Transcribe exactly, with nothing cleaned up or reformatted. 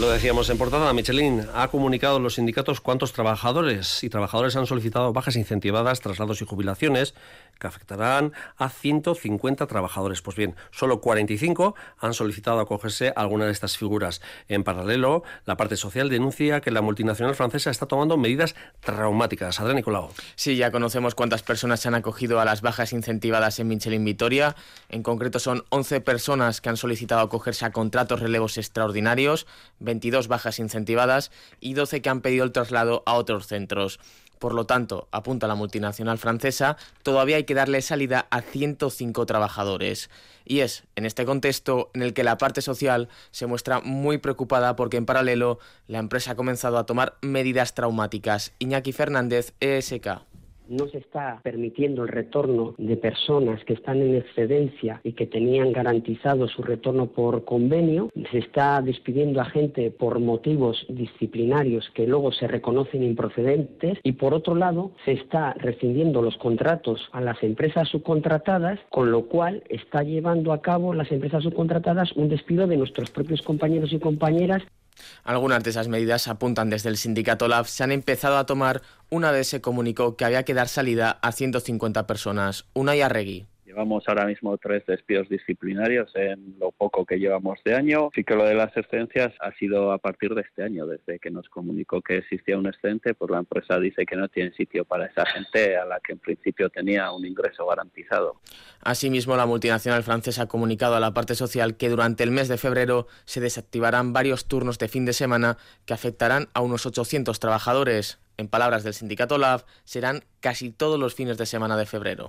Lo decíamos en portada, Michelin ha comunicado a los sindicatos cuántos trabajadores y trabajadoras han solicitado bajas incentivadas, traslados y jubilaciones que afectarán a ciento cincuenta trabajadores. Pues bien, solo cuarenta y cinco han solicitado acogerse a alguna de estas figuras. En paralelo, la parte social denuncia que la multinacional francesa está tomando medidas traumáticas. Adrián Nicolau. Sí, ya conocemos cuántas personas se han acogido a las bajas incentivadas en Michelin Vitoria. En concreto son once personas que han solicitado acogerse a contratos relevos extraordinarios, veintidós bajas incentivadas y doce que han pedido el traslado a otros centros. Por lo tanto, apunta la multinacional francesa, todavía hay que darle salida a ciento cinco trabajadores. Y es en este contexto en el que la parte social se muestra muy preocupada porque en paralelo la empresa ha comenzado a tomar medidas traumáticas. Iñaki Fernández, E S K. No se está permitiendo el retorno de personas que están en excedencia y que tenían garantizado su retorno por convenio. Se está despidiendo a gente por motivos disciplinarios que luego se reconocen improcedentes. Y por otro lado, se está rescindiendo los contratos a las empresas subcontratadas, con lo cual está llevando a cabo las empresas subcontratadas un despido de nuestros propios compañeros y compañeras. Algunas de esas medidas, apuntan desde el sindicato L A F, se han empezado a tomar una vez se comunicó que había que dar salida a ciento cincuenta personas. Una Yarregui. Llevamos ahora mismo tres despidos disciplinarios en lo poco que llevamos de año. Sí que lo de las excedencias ha sido a partir de este año, desde que nos comunicó que existía un excedente, pues la empresa dice que no tiene sitio para esa gente a la que en principio tenía un ingreso garantizado. Asimismo, la multinacional francesa ha comunicado a la parte social que durante el mes de febrero se desactivarán varios turnos de fin de semana que afectarán a unos ochocientos trabajadores. En palabras del sindicato L A B, serán casi todos los fines de semana de febrero.